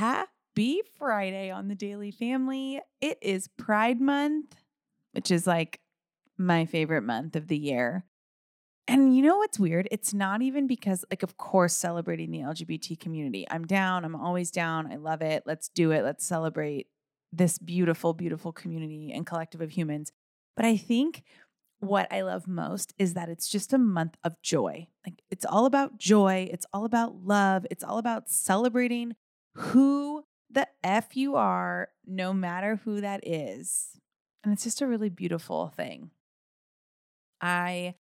Happy Friday on the Daily Family. It is Pride Month, which is like my favorite month of the year. And you know what's weird? It's not even because, like, of course, celebrating the LGBT community. I'm down. I'm always down. I love it. Let's do it. Let's celebrate this beautiful, beautiful community and collective of humans. But I think what I love most is that it's just a month of joy. Like, it's all about joy. It's all about love. It's all about celebrating who the F you are, no matter who that is. And it's just a really beautiful thing. I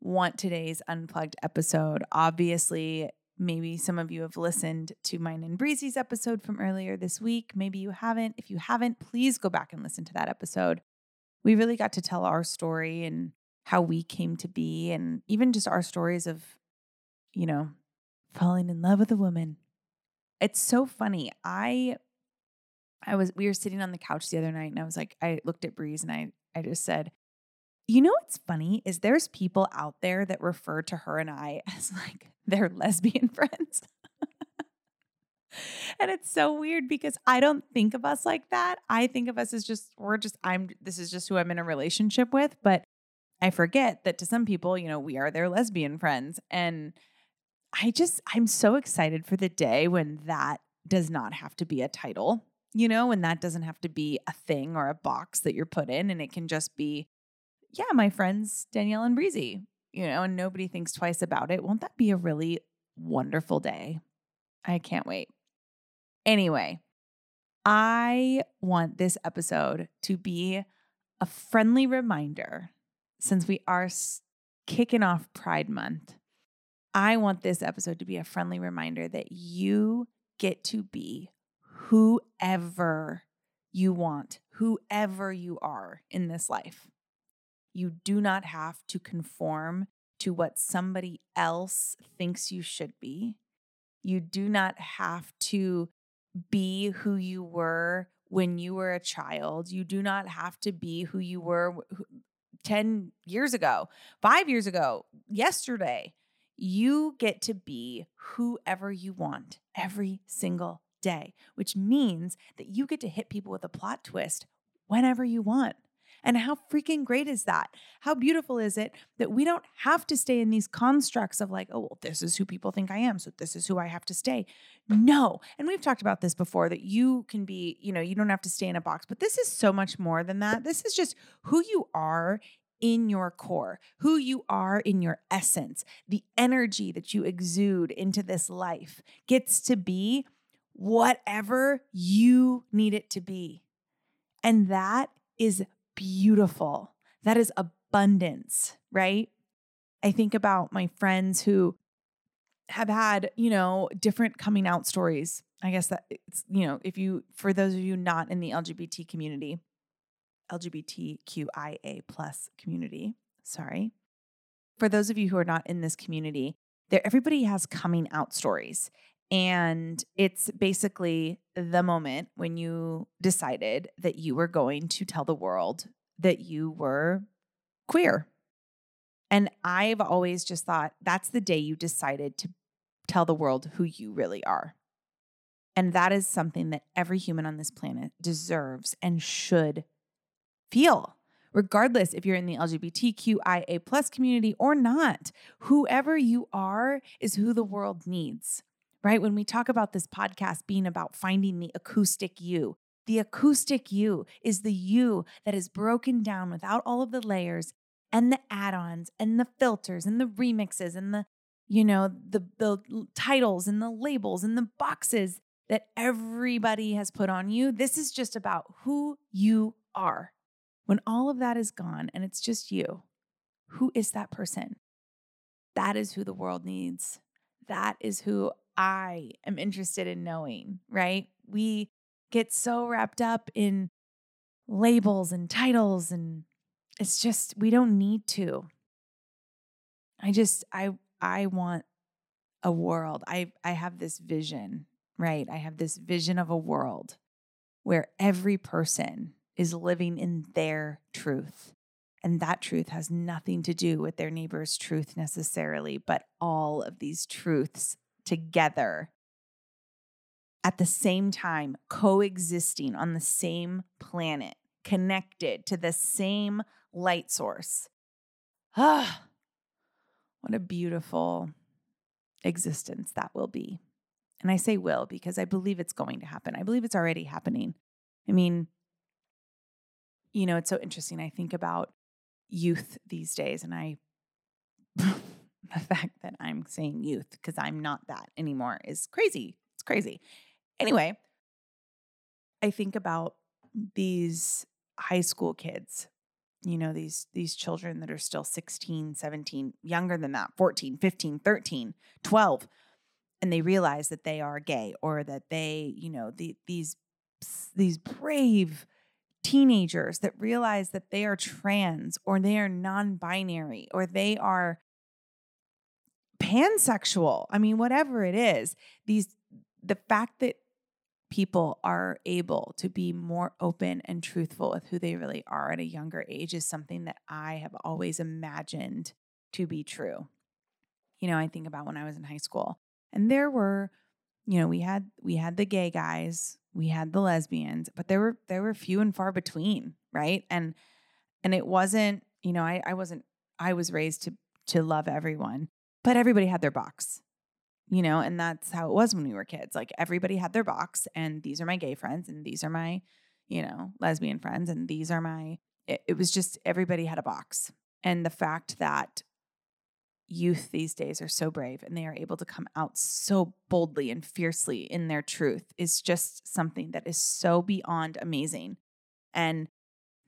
want today's Unplugged episode. Obviously, maybe some of you have listened to mine and Breezy's episode from earlier this week. Maybe you haven't. If you haven't, please go back and listen to that episode. We really got to tell our story and how we came to be, and even just our stories of, you know, falling in love with a woman. It's so funny. We were sitting on the couch the other night, and I was like, I looked at Breeze and I just said, you know what's funny is there's people out there that refer to her and I as like their lesbian friends. And it's so weird because I don't think of us like that. I think of us as this is just who I'm in a relationship with, but I forget that to some people, you know, we are their lesbian friends. And I'm so excited for the day when that does not have to be a title, you know, when that doesn't have to be a thing or a box that you're put in, and it can just be, yeah, my friends, Danielle and Breezy, you know, and nobody thinks twice about it. Won't that be a really wonderful day? I can't wait. Anyway, I want this episode to be a friendly reminder, since we are kicking off Pride Month. I want this episode to be a friendly reminder that you get to be whoever you want, whoever you are in this life. You do not have to conform to what somebody else thinks you should be. You do not have to be who you were when you were a child. You do not have to be who you were 10 years ago, 5 years ago, yesterday. You get to be whoever you want every single day, which means that you get to hit people with a plot twist whenever you want. And how freaking great is that? How beautiful is it that we don't have to stay in these constructs of like, oh, well, this is who people think I am, so this is who I have to stay. No. And we've talked about this before, that you can be, you know, you don't have to stay in a box, but this is so much more than that. This is just who you are in your core, who you are in your essence. The energy that you exude into this life gets to be whatever you need it to be. And that is beautiful. That is abundance, right? I think about my friends who have had, you know, different coming out stories. I guess that it's, you know, if you, for those of you not in the LGBT community, LGBTQIA+ community, sorry. For those of you who are not in this community, everybody has coming out stories. And it's basically the moment when you decided that you were going to tell the world that you were queer. And I've always just thought that's the day you decided to tell the world who you really are. And that is something that every human on this planet deserves and should feel, regardless if you're in the LGBTQIA+ community or not. Whoever you are is who the world needs. Right? When we talk about this podcast being about finding the acoustic you is the you that is broken down without all of the layers and the add-ons and the filters and the remixes and the, you know, the titles and the labels and the boxes that everybody has put on you. This is just about who you are. When all of that is gone and it's just you, who is that person? That is who the world needs. That is who I am interested in knowing, right? We get so wrapped up in labels and titles, and it's just, we don't need to. I want a world. I have this vision, right? I have this vision of a world where every person is living in their truth. And that truth has nothing to do with their neighbor's truth necessarily, but all of these truths together at the same time, coexisting on the same planet, connected to the same light source. Ah, what a beautiful existence that will be. And I say will because I believe it's going to happen. I believe it's already happening. I mean, you know, it's so interesting. I think about youth these days, and the fact that I'm saying youth because I'm not that anymore is crazy. It's crazy. Anyway, I think about these high school kids, you know, these children that are still 16, 17, younger than that, 14, 15, 13, 12, and they realize that they are gay or that they, you know, these brave teenagers that realize that they are trans or they are non-binary or they are pansexual. I mean, whatever it is, the fact that people are able to be more open and truthful with who they really are at a younger age is something that I have always imagined to be true. You know, I think about when I was in high school, and there were, you know, we had the gay guys, we had the lesbians, but there were few and far between, right? And it wasn't, you know, I was raised to love everyone, but everybody had their box. You know, and that's how it was when we were kids. Like, everybody had their box, and these are my gay friends, and these are my, you know, lesbian friends, and these are my, it was just everybody had a box. And the fact that youth these days are so brave and they are able to come out so boldly and fiercely in their truth is just something that is so beyond amazing. And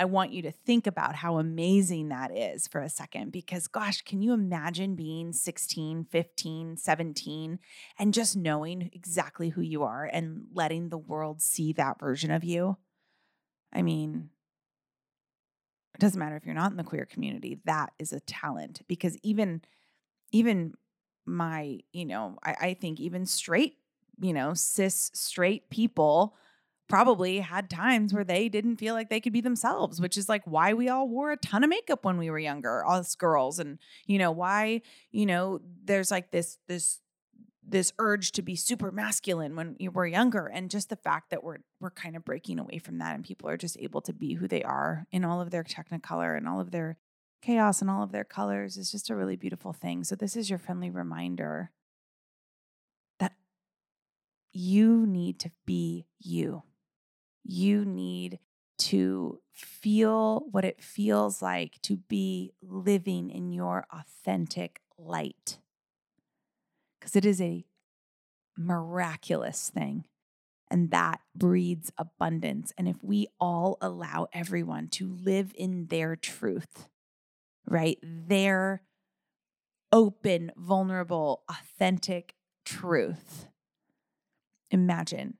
I want you to think about how amazing that is for a second, because gosh, can you imagine being 16, 15, 17, and just knowing exactly who you are and letting the world see that version of you? I mean, it doesn't matter if you're not in the queer community, that is a talent, because even my, you know, I think even straight, you know, cis straight people probably had times where they didn't feel like they could be themselves, which is like why we all wore a ton of makeup when we were younger, us girls. And, you know, why, you know, there's like this urge to be super masculine when you were younger. And just the fact that we're kind of breaking away from that, and people are just able to be who they are in all of their technicolor and all of their chaos and all of their colors is just a really beautiful thing. So this is your friendly reminder that you need to be you. You need to feel what it feels like to be living in your authentic light, because it is a miraculous thing, and that breeds abundance. And if we all allow everyone to live in their truth, right, their open, vulnerable, authentic truth, imagine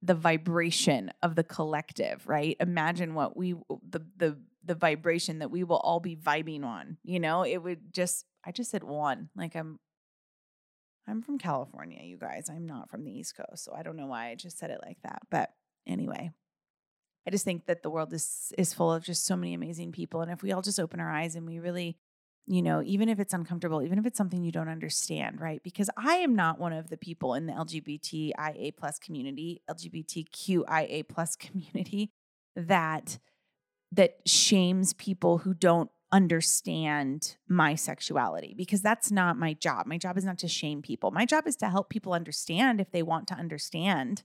the vibration of the collective, right? Imagine what the vibration that we will all be vibing on. You know, it would just, I just said one, like I'm from California, you guys, I'm not from the East Coast. So I don't know why I just said it like that. But anyway, I just think that the world is full of just so many amazing people. And if we all just open our eyes and we really, you know, even if it's uncomfortable, even if it's something you don't understand, right? Because I am not one of the people in the LGBTQIA+ community that shames people who don't understand my sexuality, because that's not my job. My job is not to shame people. My job is to help people understand if they want to understand.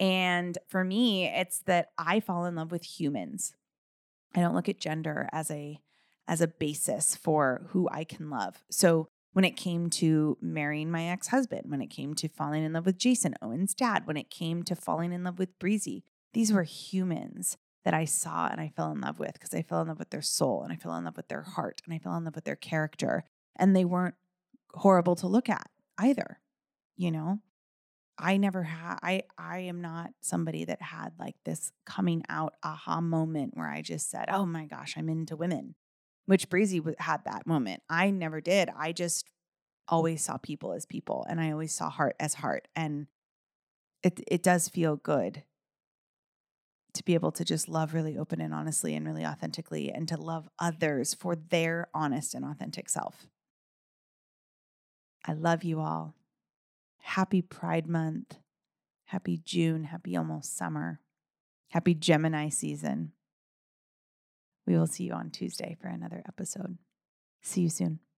And for me, it's that I fall in love with humans. I don't look at gender as a basis for who I can love. So when it came to marrying my ex-husband, when it came to falling in love with Jason, Owen's dad, when it came to falling in love with Breezy, these were humans that I saw and I fell in love with, because I fell in love with their soul, and I fell in love with their heart, and I fell in love with their character. And they weren't horrible to look at either, you know? I am not somebody that had like this coming out aha moment where I just said, oh my gosh, I'm into women, which Breezy had that moment. I never did. I just always saw people as people, and I always saw heart as heart. And it does feel good to be able to just love really open and honestly and really authentically, and to love others for their honest and authentic self. I love you all. Happy Pride Month. Happy June. Happy almost summer. Happy Gemini season. We will see you on Tuesday for another episode. See you soon.